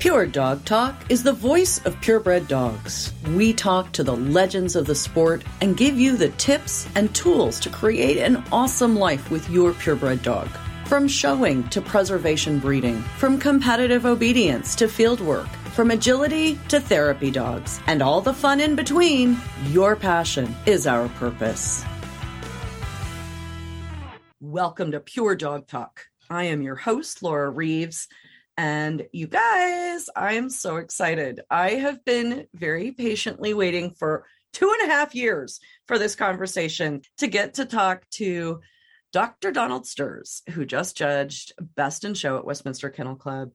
Pure Dog Talk is the voice of purebred dogs. We talk to the legends of the sport and give you the tips and tools to create an awesome life with your purebred dog. From showing to preservation breeding, from competitive obedience to field work, from agility to therapy dogs, and all the fun in between, your passion is our purpose. Welcome to Pure Dog Talk. I am your host, Laura Reeves. And you guys, I am so excited. I have been very patiently waiting for 2.5 years for this conversation to get to talk to Dr. Donald Sturs, who just judged Best in Show at Westminster Kennel Club.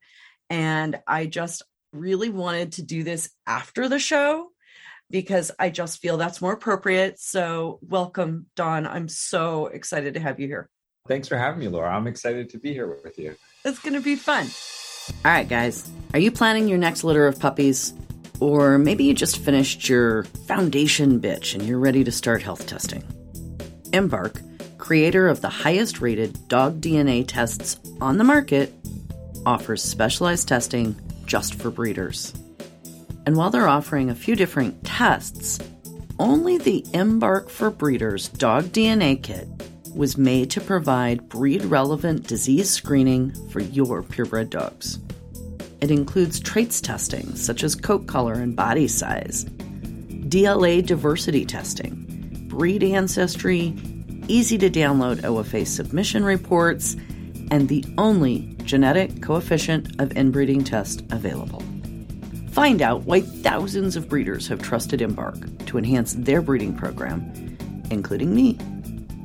And I just really wanted to do this after the show because I just feel that's more appropriate. So welcome, Don. I'm so excited to have you here. Thanks for having me, Laura. I'm excited to be here with you. It's going to be fun. All right, guys, are you planning your next litter of puppies? Or maybe you just finished your foundation bitch and you're ready to start health testing. Embark, creator of the highest rated dog DNA tests on the market, offers specialized testing just for breeders. And while they're offering a few different tests, only the Embark for Breeders Dog DNA Kit was made to provide breed-relevant disease screening for your purebred dogs. It includes traits testing, such as coat color and body size, DLA diversity testing, breed ancestry, easy-to-download OFA submission reports, and the only genetic coefficient of inbreeding test available. Find out why thousands of breeders have trusted Embark to enhance their breeding program, including me,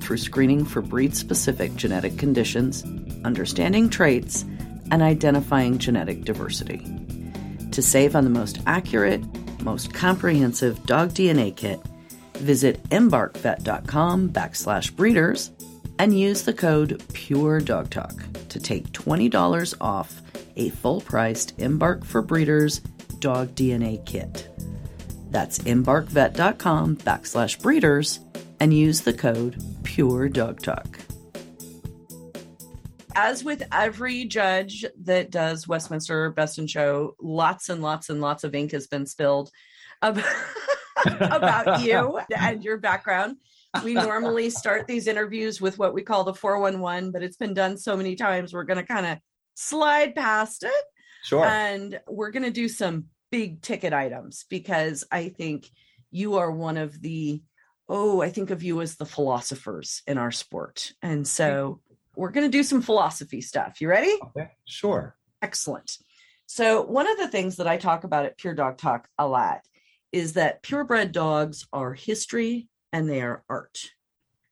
through screening for breed-specific genetic conditions, understanding traits, and identifying genetic diversity. To save on the most accurate, most comprehensive dog DNA kit, visit embarkvet.com/breeders and use the code PUREDOGTALK to take $20 off a full-priced Embark for Breeders dog DNA kit. That's embarkvet.com/breeders and use the code Pure Dog Talk. As with every judge that does Westminster Best in Show, lots and lots and lots of ink has been spilled about you and your background. We normally start these interviews with what we call the 411, but it's been done so many times, we're going to kind of slide past it. Sure. And we're going to do some big ticket items because I think you are one of the I think of you as the philosophers in our sport. And so we're going to do some philosophy stuff. You ready? Okay, sure. Excellent. So one of the things that I talk about at Pure Dog Talk a lot is that purebred dogs are history and they are art.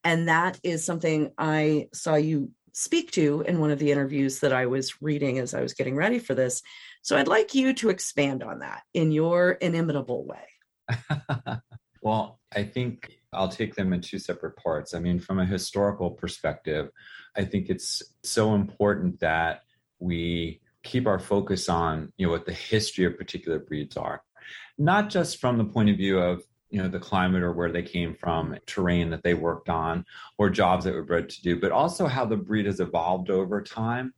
And that is something I saw you speak to in one of the interviews that I was reading as I was getting ready for this. So I'd like you to expand on that in your inimitable way. Well, I think I'll take them in two separate parts. I mean, from a historical perspective, I think it's so important that we keep our focus on, what the history of particular breeds are, not just from the point of view of, the climate or where they came from, terrain that they worked on, or jobs that were bred to do, but also how the breed has evolved over time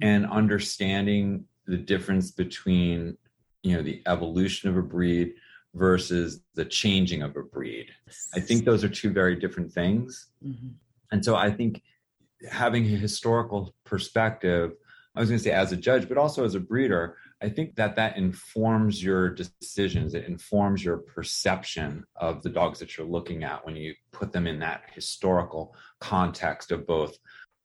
and understanding the difference between, the evolution of a breed versus the changing of a breed. I think those are two very different things. Mm-hmm. And so I think having a historical perspective, I was going to say as a judge, but also as a breeder, I think that informs your decisions. It informs your perception of the dogs that you're looking at when you put them in that historical context of both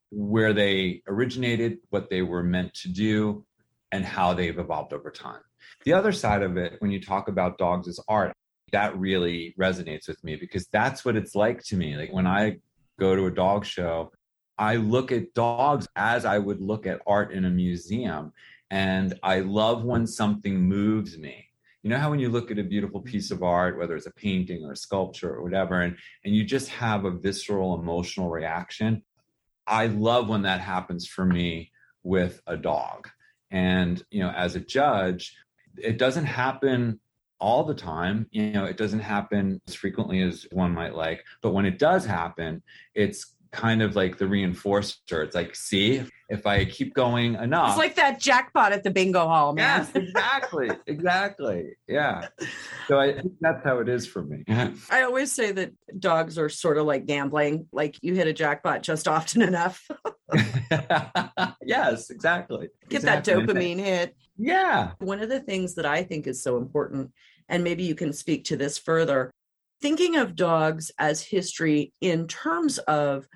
where they originated, what they were meant to do, and how they've evolved over time. The other side of it, when you talk about dogs as art, that really resonates with me because that's what it's like to me. Like when I go to a dog show, I look at dogs as I would look at art in a museum. And I love when something moves me. You know how when you look at a beautiful piece of art, whether it's a painting or a sculpture or whatever, and you just have a visceral emotional reaction. I love when that happens for me with a dog. And, as a judge, it doesn't happen all the time. It doesn't happen as frequently as one might like. But when it does happen, it's kind of like the reinforcer. It's like, see, if I keep going enough. It's like that jackpot at the bingo hall, man. Yes, exactly. Exactly. Yeah. So I think that's how it is for me. I always say that dogs are sort of like gambling. Like you hit a jackpot just often enough. Yes, exactly. Get that dopamine hit. Yeah. One of the things that I think is so important, and maybe you can speak to this further, thinking of dogs as history in terms of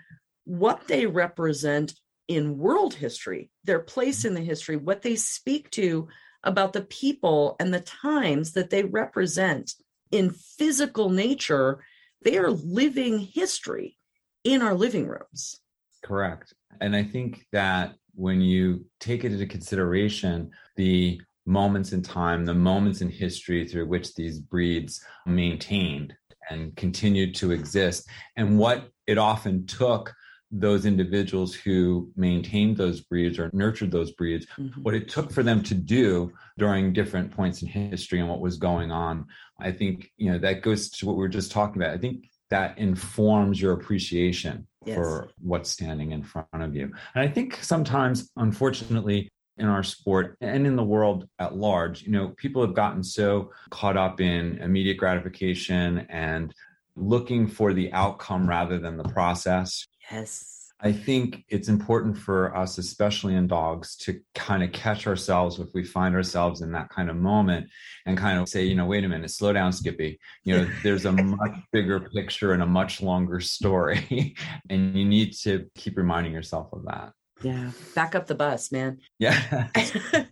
what they represent in world history, their place in the history, what they speak to about the people and the times that they represent in physical nature. They are living history in our living rooms. Correct. And I think that when you take it into consideration, the moments in time, the moments in history through which these breeds maintained and continued to exist, and what it often took those individuals who maintained those breeds or nurtured those breeds, what it took for them to do during different points in history and what was going on. I think, you know, that goes to what we were just talking about. I think that informs your appreciation for what's standing in front of you. And I think sometimes, unfortunately, in our sport and in the world at large, you know, people have gotten so caught up in immediate gratification and looking for the outcome rather than the process. Yes. I think it's important for us, especially in dogs, to kind of catch ourselves if we find ourselves in that kind of moment and kind of say, you know, wait a minute, slow down, Skippy. You know, there's a much bigger picture and a much longer story. And you need to keep reminding yourself of that. Yeah. Back up the bus, man. Yeah. And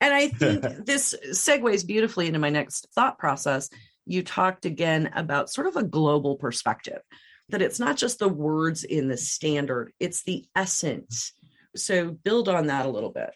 I think this segues beautifully into my next thought process. You talked again about sort of a global perspective, that it's not just the words in the standard, it's the essence. So build on that a little bit.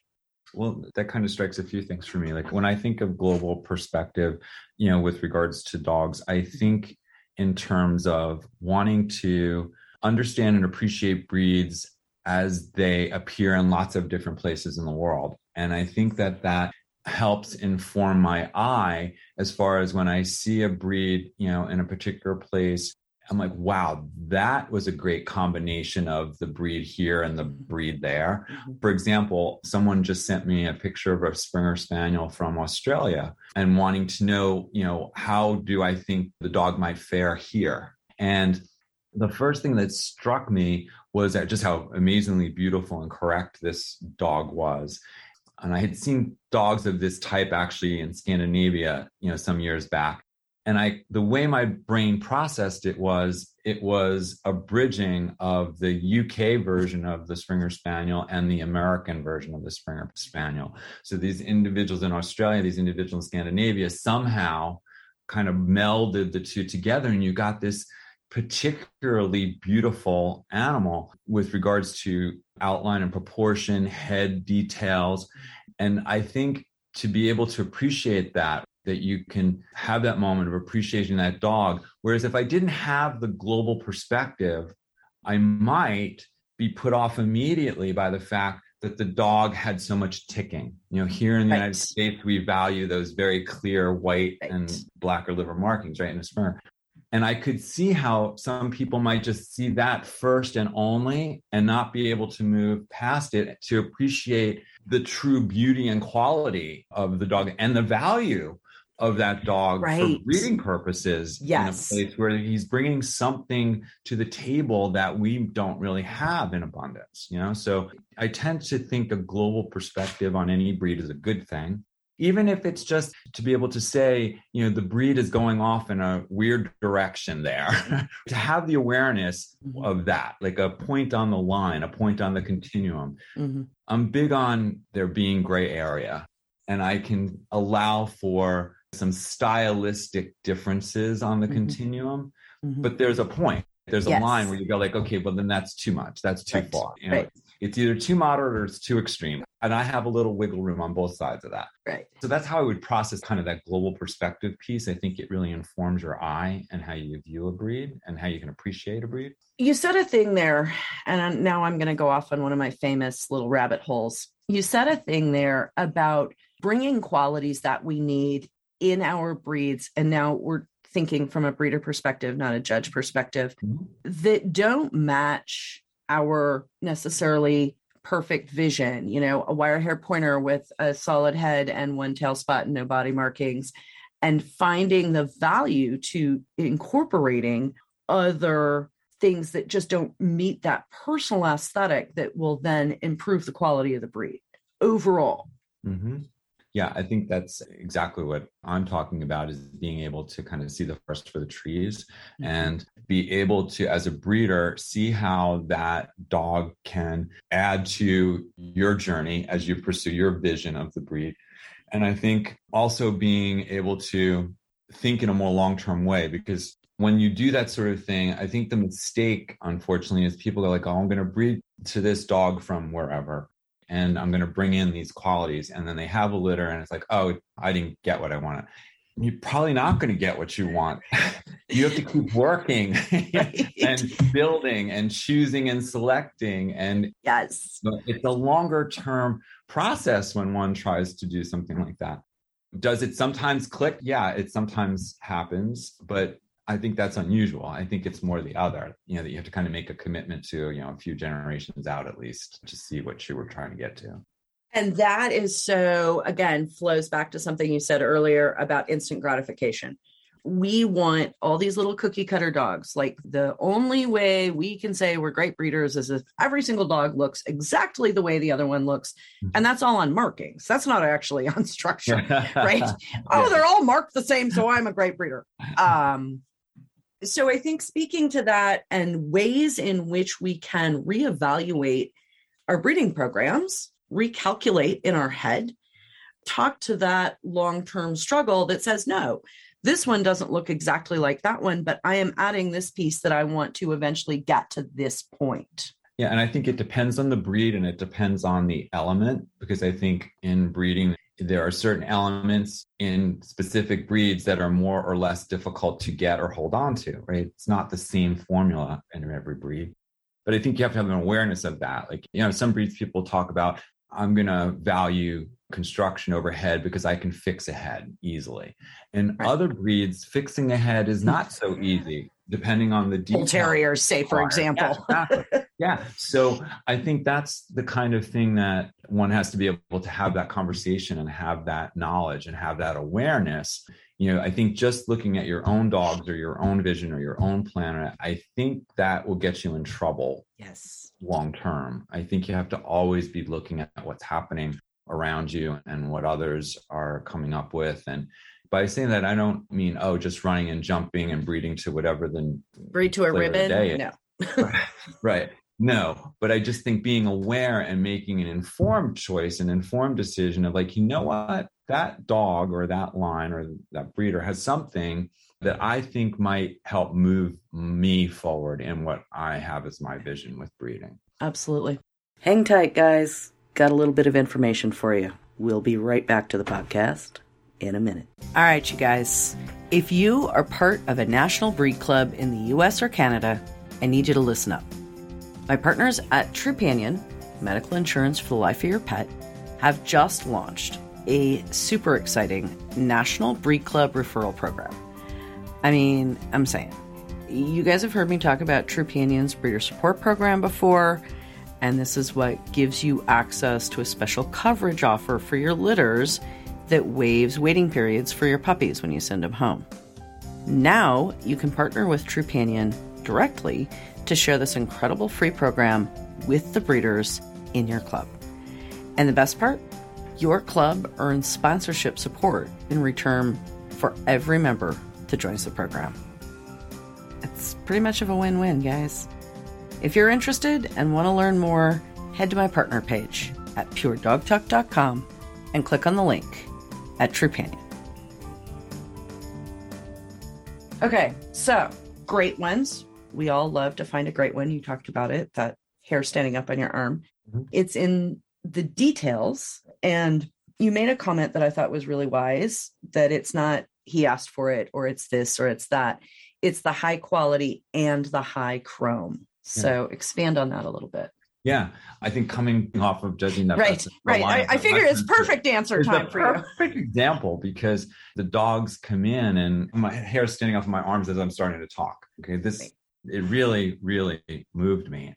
Well, that kind of strikes a few things for me. Like when I think of global perspective, you know, with regards to dogs, I think in terms of wanting to understand and appreciate breeds as they appear in lots of different places in the world. And I think that that helps inform my eye as far as when I see a breed, you know, in a particular place, I'm like, wow, that was a great combination of the breed here and the breed there. For example, someone just sent me a picture of a Springer Spaniel from Australia and wanting to know, you know, how do I think the dog might fare here? And the first thing that struck me was that just how amazingly beautiful and correct this dog was. And I had seen dogs of this type actually in Scandinavia, you know, some years back. And the way my brain processed it was a bridging of the UK version of the Springer Spaniel and the American version of the Springer Spaniel. So these individuals in Australia, these individuals in Scandinavia somehow kind of melded the two together. And you got this particularly beautiful animal with regards to outline and proportion, head details. And I think to be able to appreciate that you can have that moment of appreciating that dog. Whereas if I didn't have the global perspective, I might be put off immediately by the fact that the dog had so much ticking. You know, here in the United States, we value those very clear white and black or liver markings, right, in a Springer. And I could see how some people might just see that first and only and not be able to move past it to appreciate the true beauty and quality of the dog and the value of that dog for breeding purposes in a place where he's bringing something to the table that we don't really have in abundance, you know? So I tend to think a global perspective on any breed is a good thing, even if it's just to be able to say, you know, the breed is going off in a weird direction there, to have the awareness of that, like a point on the line, a point on the continuum. I'm big on there being gray area, and I can allow for some stylistic differences on the continuum, but there's a point, there's a line where you go like, okay, well then that's too much, that's too far. You know, it's either too moderate or it's too extreme. And I have a little wiggle room on both sides of that. Right. So that's how I would process kind of that global perspective piece. I think it really informs your eye and how you view a breed and how you can appreciate a breed. You said a thing there, and now I'm going to go off on one of my famous little rabbit holes. You said a thing there about bringing qualities that we need in our breeds, and now we're thinking from a breeder perspective, not a judge perspective, that don't match our necessarily perfect vision, you know, a wire hair pointer with a solid head and one tail spot and no body markings, and finding the value to incorporating other things that just don't meet that personal aesthetic that will then improve the quality of the breed overall. Mm-hmm. Yeah, I think that's exactly what I'm talking about, is being able to kind of see the forest for the trees and be able to, as a breeder, see how that dog can add to your journey as you pursue your vision of the breed. And I think also being able to think in a more long-term way, because when you do that sort of thing, I think the mistake, unfortunately, is people are like, oh, I'm going to breed to this dog from wherever, and I'm going to bring in these qualities. And then they have a litter and it's like, oh, I didn't get what I wanted. You're probably not going to get what you want. You have to keep working and building and choosing and selecting. And yes, it's a longer term process when one tries to do something like that. Does it sometimes click? Yeah, it sometimes happens, but I think that's unusual. I think it's more the other, you know, that you have to kind of make a commitment to, you know, a few generations out at least to see what you were trying to get to. And that is so, again, flows back to something you said earlier about instant gratification. We want all these little cookie cutter dogs. Like, the only way we can say we're great breeders is if every single dog looks exactly the way the other one looks. And that's all on markings. That's not actually on structure, right? Oh, they're all marked the same, so I'm a great breeder. So I think speaking to that and ways in which we can reevaluate our breeding programs, recalculate in our head, talk to that long-term struggle that says, no, this one doesn't look exactly like that one, but I am adding this piece that I want to eventually get to this point. Yeah. And I think it depends on the breed and it depends on the element, because I think in breeding, there are certain elements in specific breeds that are more or less difficult to get or hold on to, right? It's not the same formula in every breed. But I think you have to have an awareness of that. Like, you know, some breeds people talk about, I'm going to value construction over head because I can fix a head easily. And other breeds, fixing a head is not so easy, depending on the detail. Bull terriers, say, for example. Yeah. So I think that's the kind of thing that one has to be able to have that conversation and have that knowledge and have that awareness. You know, I think just looking at your own dogs or your own vision or your own planet, I think that will get you in trouble. Yes. Long term. I think you have to always be looking at what's happening around you and what others are coming up with. And by saying that, I don't mean, oh, just running and jumping and breeding to whatever, then breed to a ribbon. No. Right. No. But I just think being aware and making an informed choice, an informed decision of like, you know what, that dog or that line or that breeder has something that I think might help move me forward in what I have as my vision with breeding. Absolutely. Hang tight, guys. Got a little bit of information for you. We'll be right back to the podcast in a minute. All right, you guys. If you are part of a national breed club in the US or Canada, I need you to listen up. My partners at Trupanion, medical insurance for the life of your pet, have just launched a super exciting national breed club referral program. I mean, I'm saying, you guys have heard me talk about Trupanion's breeder support program before, and this is what gives you access to a special coverage offer for your litters that waives waiting periods for your puppies when you send them home. Now you can partner with Trupanion directly to share this incredible free program with the breeders in your club. And the best part, your club earns sponsorship support in return for every member that joins the program. It's pretty much of a win-win, guys. If you're interested and want to learn more, head to my partner page at puredogtalk.com and click on the link at Trupanion. Okay, so great ones. We all love to find a great one. You talked about it, that hair standing up on your arm. Mm-hmm. It's in the details. And you made a comment that I thought was really wise, that it's not he asked for it or it's this or it's that. It's the high quality and the high chrome. So expand on that a little bit. Yeah, I think coming off of judging that. Right. I figure it's perfect answer time for you. Perfect example, because the dogs come in and my hair standing off my arms as I'm starting to talk. Okay, this, it really, really moved me.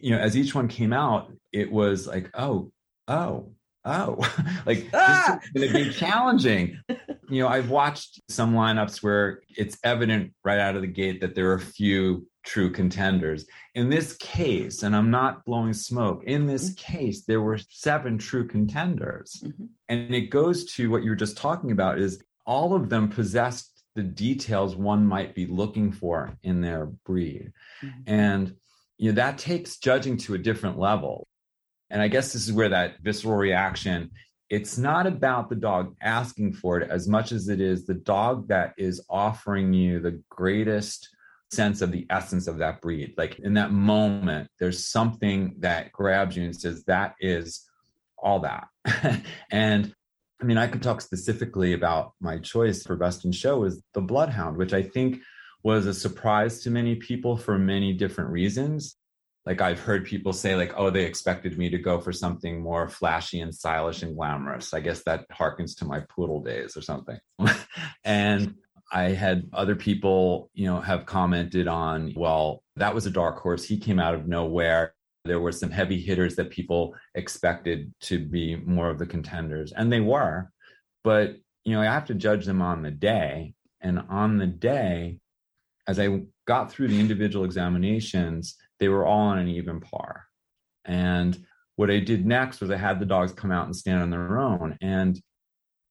you know, as each one came out, it was like, oh, like this is going to be challenging. You know, I've watched some lineups where it's evident right out of the gate that there are a few true contenders. In this case, and I'm not blowing smoke, in this case, there were 7 true contenders. Mm-hmm. And it goes to what you were just talking about, is all of them possessed the details one might be looking for in their breed. Mm-hmm. And, you know, that takes judging to a different level. And I guess this is where that visceral reaction, it's not about the dog asking for it as much as it is the dog that is offering you the greatest sense of the essence of that breed. Like in that moment, there's something that grabs you and says, that is all that. And I mean, I could talk specifically about my choice for Best in Show is the Bloodhound, which I think was a surprise to many people for many different reasons. Like I've heard people say like, oh, they expected me to go for something more flashy and stylish and glamorous. I guess that harkens to my poodle days or something. And I had other people, you know, have commented on, well, that was a dark horse. He came out of nowhere. There were some heavy hitters that people expected to be more of the contenders. And they were, but, you know, I have to judge them on the day. And on the day, as I got through the individual examinations, they were all on an even par. And what I did next was I had the dogs come out and stand on their own. And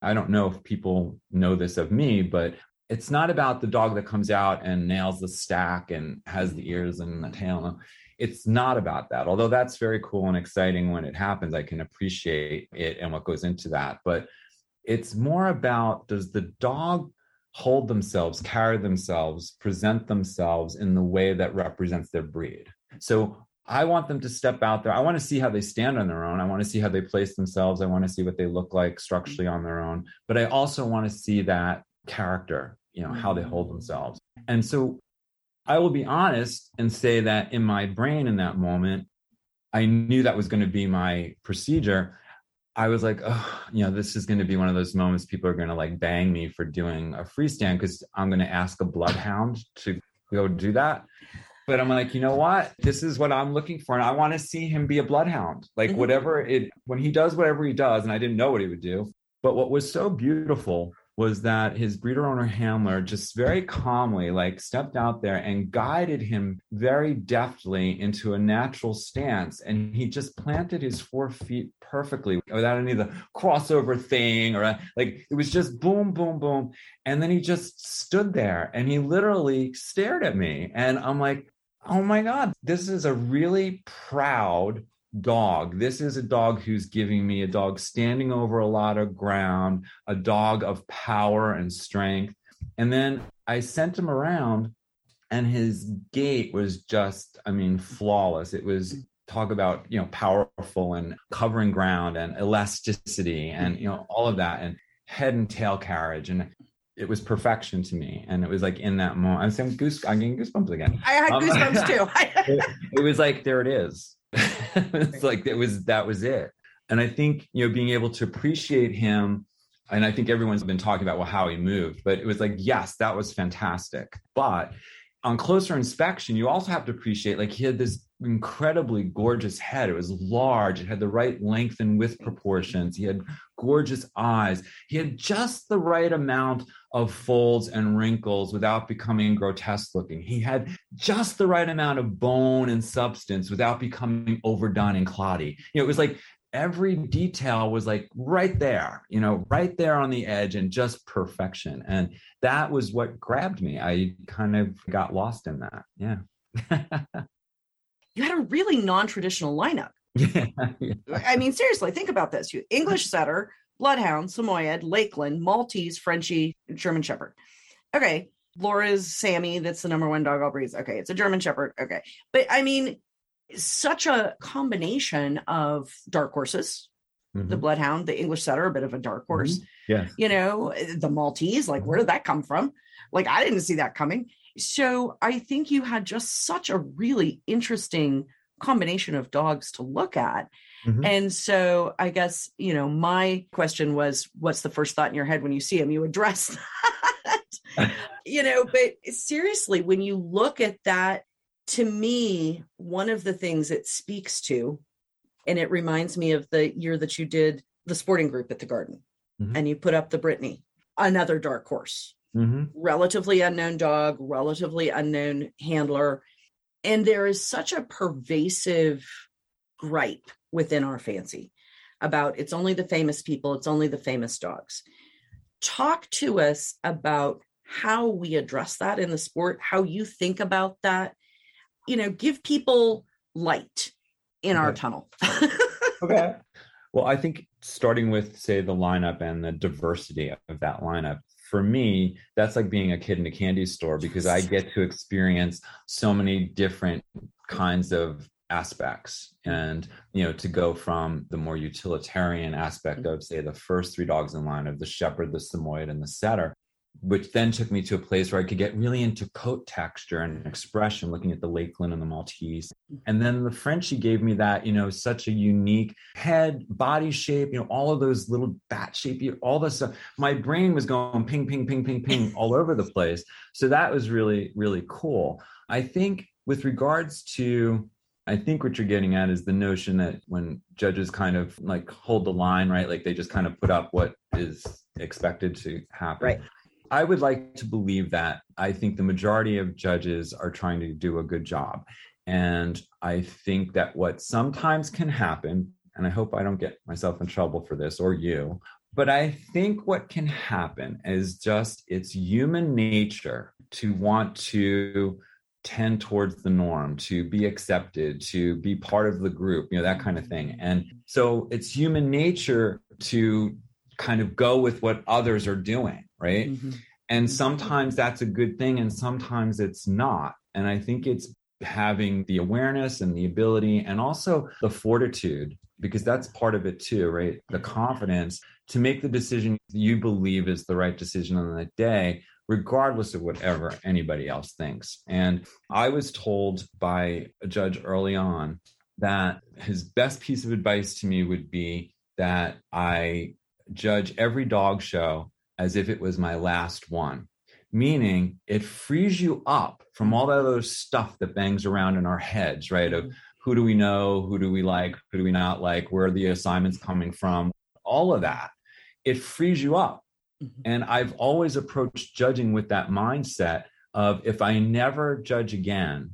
I don't know if people know this of me, but it's not about the dog that comes out and nails the stack and has the ears and the tail. It's not about that. Although that's very cool and exciting when it happens, I can appreciate it and what goes into that. But it's more about, does the dog hold themselves, carry themselves, present themselves in the way that represents their breed? So I want them to step out there. I want to see how they stand on their own. I want to see how they place themselves. I want to see what they look like structurally on their own. But I also want to see that character, you know, how they hold themselves. And so I will be honest and say that in my brain in that moment, I knew that was going to be my procedure. I was like, oh, you know, this is going to be one of those moments people are going to like bang me for doing a freestand because I'm going to ask a bloodhound to go do that. But I'm like, you know what? This is what I'm looking for. And I want to see him be a bloodhound, like whatever it, when he does whatever he does. And I didn't know what he would do. But what was so beautiful was that his breeder owner handler just very calmly like stepped out there and guided him very deftly into a natural stance. And he just planted his 4 feet perfectly without any of the crossover thing or like, it was just boom, boom, boom. And then he just stood there and he literally stared at me. And I'm like, oh my God, this is a really proud dog. This is a dog who's giving me a dog standing over a lot of ground, a dog of power and strength. And then I sent him around and his gait was just, I mean, flawless. It was talk about, you know, powerful and covering ground and elasticity and, you know, all of that and head and tail carriage. And it was perfection to me. And it was like in that moment, I'm getting goosebumps again. I had goosebumps too. It was like, there it is. It's like that was it. And I think, you know, being able to appreciate him, and I think everyone's been talking about, well, how he moved, but it was like, yes, that was fantastic. But on closer inspection, you also have to appreciate, like, he had this incredibly gorgeous head. It was large. It had the right length and width proportions. He had gorgeous eyes. He had just the right amount of folds and wrinkles without becoming grotesque looking. He had just the right amount of bone and substance without becoming overdone and cloddy. You know, it was like every detail was like right there, you know, right there on the edge and just perfection. And that was what grabbed me. I kind of got lost in that. Yeah. You had a really non-traditional lineup. Yeah. I mean, seriously, think about this. You English setter, bloodhound, Samoyed, Lakeland, Maltese, Frenchie, German Shepherd. Okay. Laura's Sammy. That's the number 1 dog I'll breed. Okay. It's a German Shepherd. Okay. But I mean, such a combination of dark horses, the bloodhound, the English setter, a bit of a dark horse, yeah, you know, the Maltese, like, where did that come from? Like, I didn't see that coming. So I think you had just such a really interesting combination of dogs to look at. Mm-hmm. And so I guess, you know, my question was, what's the first thought in your head when you see him? You address that, you know, but seriously, when you look at that to me, one of the things it speaks to, and it reminds me of the year that you did the sporting group at the Garden, mm-hmm. and you put up the Brittany, another dark horse, mm-hmm. relatively unknown dog, relatively unknown handler. And there is such a pervasive gripe within our fancy about it's only the famous people, it's only the famous dogs. Talk to us about how we address that in the sport, how you think about that. You know, give people light in our tunnel. Okay. Well, I think starting with, say, the lineup and the diversity of that lineup, for me, that's like being a kid in a candy store, because I get to experience so many different kinds of aspects. And, you know, to go from the more utilitarian aspect of, say, the first three dogs in line of the Shepherd, the Samoyed, and the Setter, which then took me to a place where I could get really into coat texture and expression, looking at the Lakeland and the Maltese. And then the Frenchie gave me that, you know, such a unique head, body shape, you know, all of those little bat shape, all this stuff. My brain was going ping, ping, ping, ping, ping all over the place. So that was really, really cool. I think with regards to, I think what you're getting at is the notion that when judges kind of like hold the line, right? Like they just kind of put up what is expected to happen. Right. I would like to believe that. I think the majority of judges are trying to do a good job. And I think that what sometimes can happen, and I hope I don't get myself in trouble for this or you, but I think what can happen is just it's human nature to want to tend towards the norm, to be accepted, to be part of the group, you know, that kind of thing. And so it's human nature to kind of go with what others are doing. Right. Mm-hmm. And sometimes that's a good thing. And sometimes it's not. And I think it's having the awareness and the ability and also the fortitude, because that's part of it too, right? The confidence to make the decision you believe is the right decision on that day, regardless of whatever anybody else thinks. And I was told by a judge early on that his best piece of advice to me would be that I judge every dog show as if it was my last one, meaning it frees you up from all that other stuff that bangs around in our heads, right? Of who do we know? Who do we like? Who do we not like? Where are the assignments coming from? All of that, it frees you up. Mm-hmm. And I've always approached judging with that mindset of if I never judge again,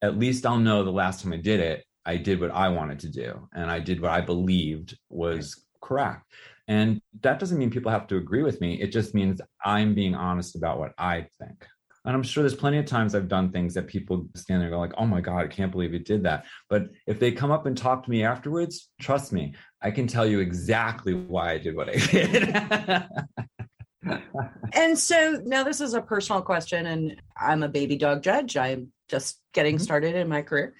at least I'll know the last time I did what I wanted to do. And I did what I believed was correct. And that doesn't mean people have to agree with me. It just means I'm being honest about what I think. And I'm sure there's plenty of times I've done things that people stand there and go like, oh my God, I can't believe you did that. But if they come up and talk to me afterwards, trust me, I can tell you exactly why I did what I did. And so now this is a personal question, and I'm a baby dog judge. I'm just getting started in my career.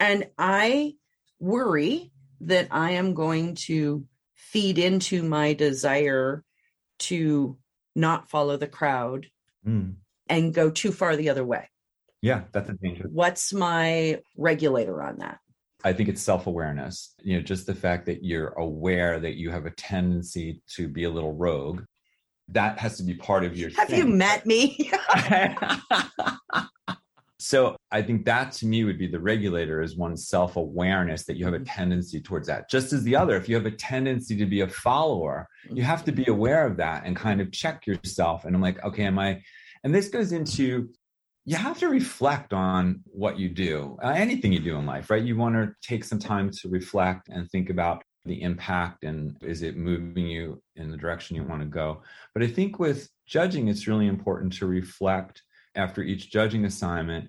And I worry that I am going to feed into my desire to not follow the crowd and go too far the other way. Yeah, that's a danger. What's my regulator on that? I think it's self-awareness. You know, just the fact that you're aware that you have a tendency to be a little rogue. That has to be part of your Have you met me? So I think that to me would be the regulator, is one's self-awareness that you have a tendency towards that. Just as the other, if you have a tendency to be a follower, you have to be aware of that and kind of check yourself. And I'm like, okay, am I, and this goes into, you have to reflect on what you do, anything you do in life, right? You want to take some time to reflect and think about the impact and is it moving you in the direction you want to go? But I think with judging, it's really important to reflect after each judging assignment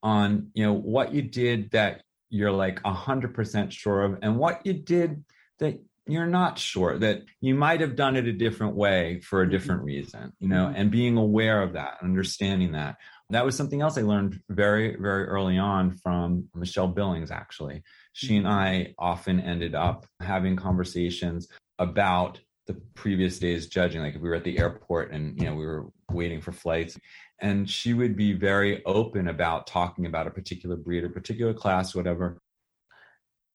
on, you know, what you did that you're like 100% sure of and what you did that you're not sure, that you might have done it a different way for a different reason, you know, and being aware of that, understanding that. That was something else I learned very, very early on from Michelle Billings, actually. She and I often ended up having conversations about the previous day's judging, like if we were at the airport and, you know, we were waiting for flights, and she would be very open about talking about a particular breed or particular class, whatever.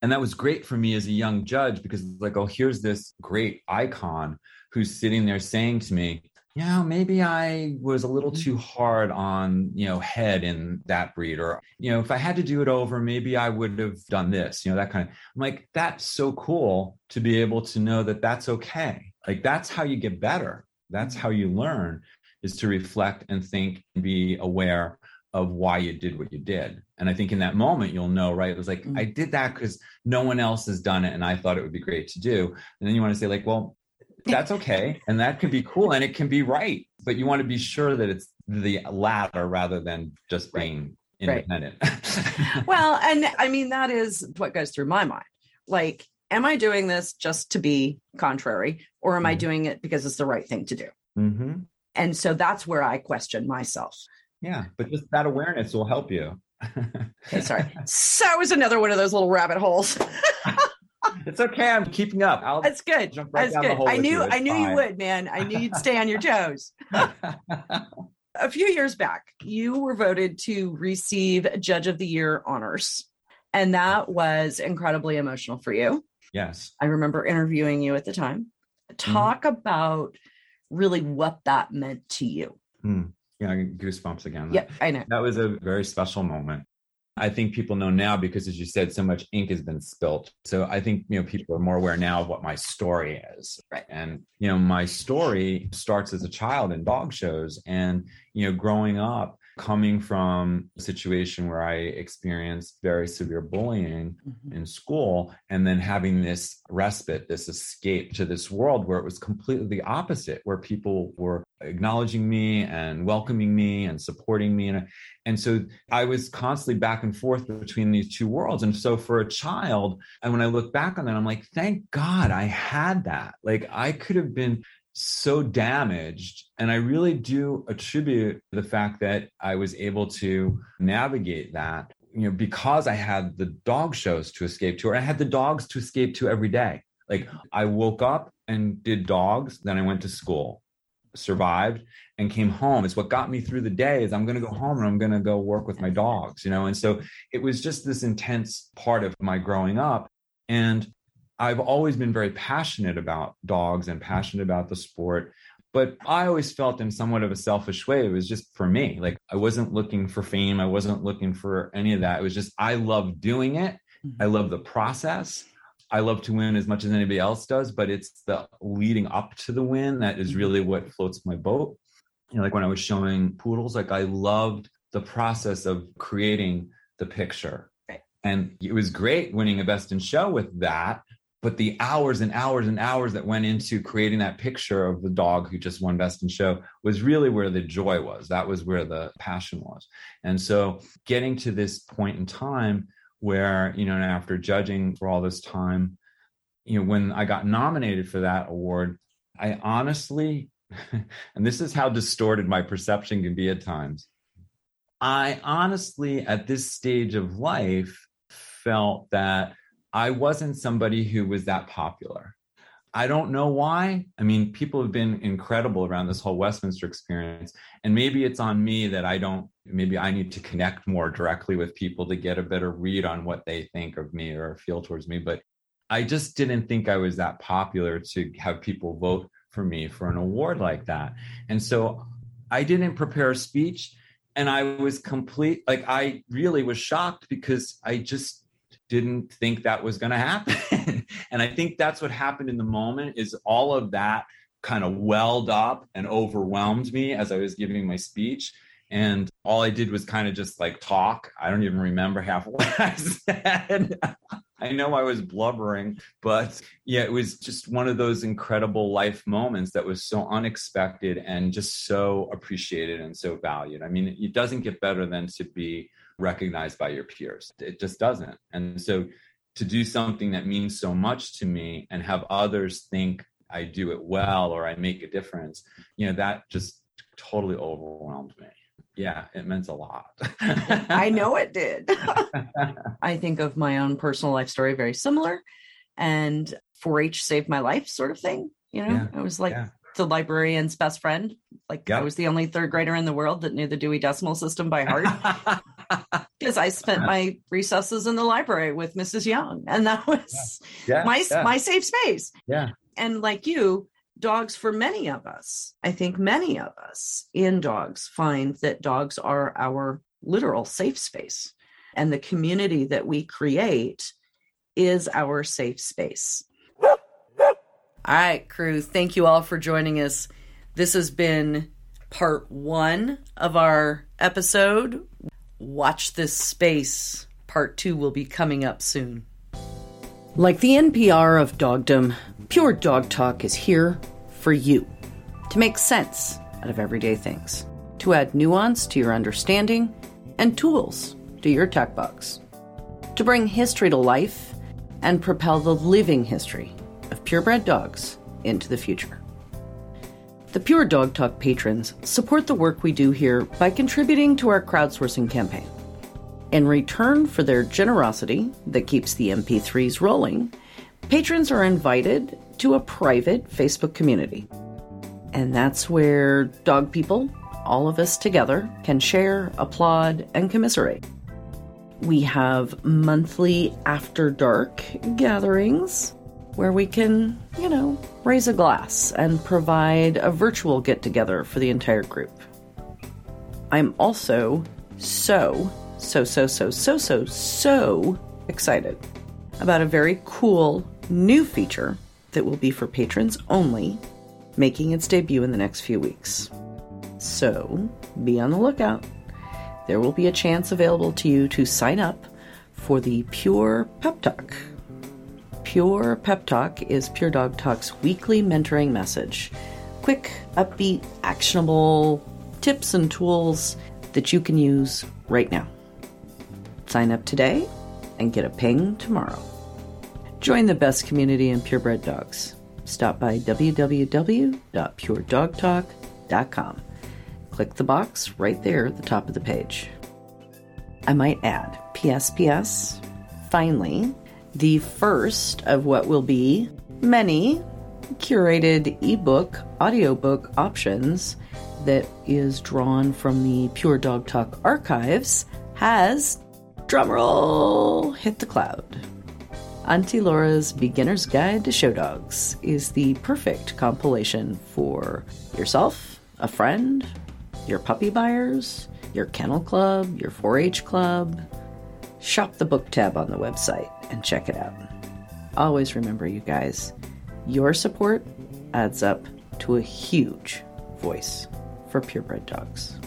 And that was great for me as a young judge, because like, oh, here's this great icon who's sitting there saying to me, yeah, maybe I was a little too hard on, head in that breed, or, if I had to do it over, maybe I would have done this, that kind of, I'm like, that's so cool to be able to know that that's okay. Like, that's how you get better. That's how you learn, is to reflect and think and be aware of why you did what you did. And I think in that moment, you'll know, right? It was like, I did that because no one else has done it, and I thought it would be great to do. And then you want to say, like, well, that's okay. And that could be cool, and it can be right. But you want to be sure that it's the latter rather than just being independent. Right. Well, and I mean, that is what goes through my mind. Like, am I doing this just to be contrary, or am I doing it because it's the right thing to do? Mm-hmm. And so that's where I question myself. Yeah. But just that awareness will help you. Okay, sorry. So it was another one of those little rabbit holes. It's okay. I'm keeping up. That's good. Jump right down the hole. I knew you would, man. I knew you'd stay on your toes. A few years back, you were voted to receive Judge of the Year honors. And that was incredibly emotional for you. Yes. I remember interviewing you at the time. Talk about really what that meant to you. Mm. Yeah, goosebumps again. Yeah, I know. That was a very special moment. I think people know now because, as you said, so much ink has been spilt. So I think, people are more aware now of what my story is. Right. And, my story starts as a child in dog shows and, growing up, coming from a situation where I experienced very severe bullying in school, and then having this respite, this escape to this world where it was completely the opposite, where people were acknowledging me and welcoming me and supporting me. And so I was constantly back and forth between these two worlds. And so for a child, and when I look back on that, I'm like, thank God I had that. Like, I could have been so damaged. And I really do attribute the fact that I was able to navigate that, because I had the dog shows to escape to, or I had the dogs to escape to every day. Like, I woke up and did dogs. Then I went to school, survived, and came home. It's what got me through the day is I'm going to go home and I'm going to go work with my dogs, And so it was just this intense part of my growing up. And I've always been very passionate about dogs and passionate about the sport, but I always felt in somewhat of a selfish way, it was just for me. Like, I wasn't looking for fame. I wasn't looking for any of that. It was just, I love doing it. I love the process. I love to win as much as anybody else does, but it's the leading up to the win that is really what floats my boat. Like when I was showing poodles, like, I loved the process of creating the picture. And it was great winning a best in show with that. But the hours and hours and hours that went into creating that picture of the dog who just won Best in Show was really where the joy was. That was where the passion was. And so getting to this point in time where, after judging for all this time, when I got nominated for that award, I honestly, and this is how distorted my perception can be at times, I honestly, at this stage of life, felt that I wasn't somebody who was that popular. I don't know why. I mean, people have been incredible around this whole Westminster experience. And maybe it's on me that maybe I need to connect more directly with people to get a better read on what they think of me or feel towards me. But I just didn't think I was that popular to have people vote for me for an award like that. And so I didn't prepare a speech. And I was I really was shocked because I just didn't think that was going to happen. And I think that's what happened in the moment, is all of that kind of welled up and overwhelmed me as I was giving my speech. And all I did was kind of just like talk. I don't even remember half of what I said. I know I was blubbering, but yeah, it was just one of those incredible life moments that was so unexpected and just so appreciated and so valued. I mean, it doesn't get better than to be recognized by your peers. It just doesn't. And so to do something that means so much to me and have others think I do it well or I make a difference, that just totally overwhelmed me. Yeah, it meant a lot. I know it did. I think of my own personal life story, very similar, and 4-H saved my life sort of thing. Yeah. I was like the librarian's best friend. Like I was the only third grader in the world that knew the Dewey Decimal System by heart. Because I spent my recesses in the library with Mrs. Young, and that was my safe space. Yeah. And like you, dogs for many of us. I think many of us in dogs find that dogs are our literal safe space. And the community that we create is our safe space. All right, crew. Thank you all for joining us. This has been part one of our episode. Watch this space. Part two will be coming up soon. Like the NPR of dogdom, Pure Dog Talk is here for you to make sense out of everyday things, to add nuance to your understanding and tools to your tech box, to bring history to life and propel the living history of purebred dogs into the future. The Pure Dog Talk patrons support the work we do here by contributing to our crowdsourcing campaign. In return for their generosity that keeps the MP3s rolling, patrons are invited to a private Facebook community. And that's where dog people, all of us together, can share, applaud, and commiserate. We have monthly after dark gatherings where we can, raise a glass and provide a virtual get-together for the entire group. I'm also so excited about a very cool new feature that will be for patrons only, making its debut in the next few weeks. So be on the lookout. There will be a chance available to you to sign up for the Pure Pep Talk. Pure Pep Talk is Pure Dog Talk's weekly mentoring message. Quick, upbeat, actionable tips and tools that you can use right now. Sign up today and get a ping tomorrow. Join the best community in purebred dogs. Stop by www.puredogtalk.com. Click the box right there at the top of the page. I might add, P.S. finally, the first of what will be many curated ebook, audiobook options that is drawn from the Pure Dog Talk archives has, drumroll, hit the cloud. Auntie Laura's Beginner's Guide to Show Dogs is the perfect compilation for yourself, a friend, your puppy buyers, your kennel club, your 4-H club. Shop the book tab on the website and check it out. Always remember, you guys, your support adds up to a huge voice for purebred dogs.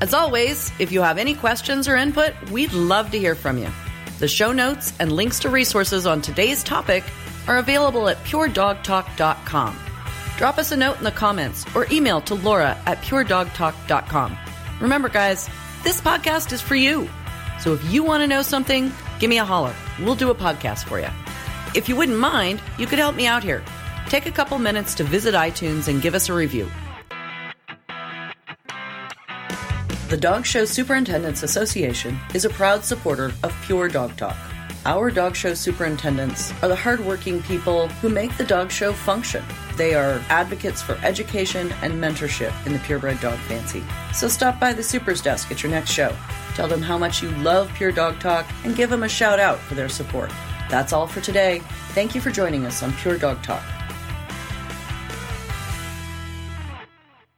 As always, if you have any questions or input, we'd love to hear from you. The show notes and links to resources on today's topic are available at puredogtalk.com. Drop us a note in the comments or email to Laura@puredogtalk.com. Remember, guys, this podcast is for you. So if you want to know something, give me a holler. We'll do a podcast for you. If you wouldn't mind, you could help me out here. Take a couple minutes to visit iTunes and give us a review. The Dog Show Superintendents Association is a proud supporter of Pure Dog Talk. Our dog show superintendents are the hardworking people who make the dog show function. They are advocates for education and mentorship in the purebred dog fancy. So stop by the super's desk at your next show. Tell them how much you love Pure Dog Talk and give them a shout out for their support. That's all for today. Thank you for joining us on Pure Dog Talk.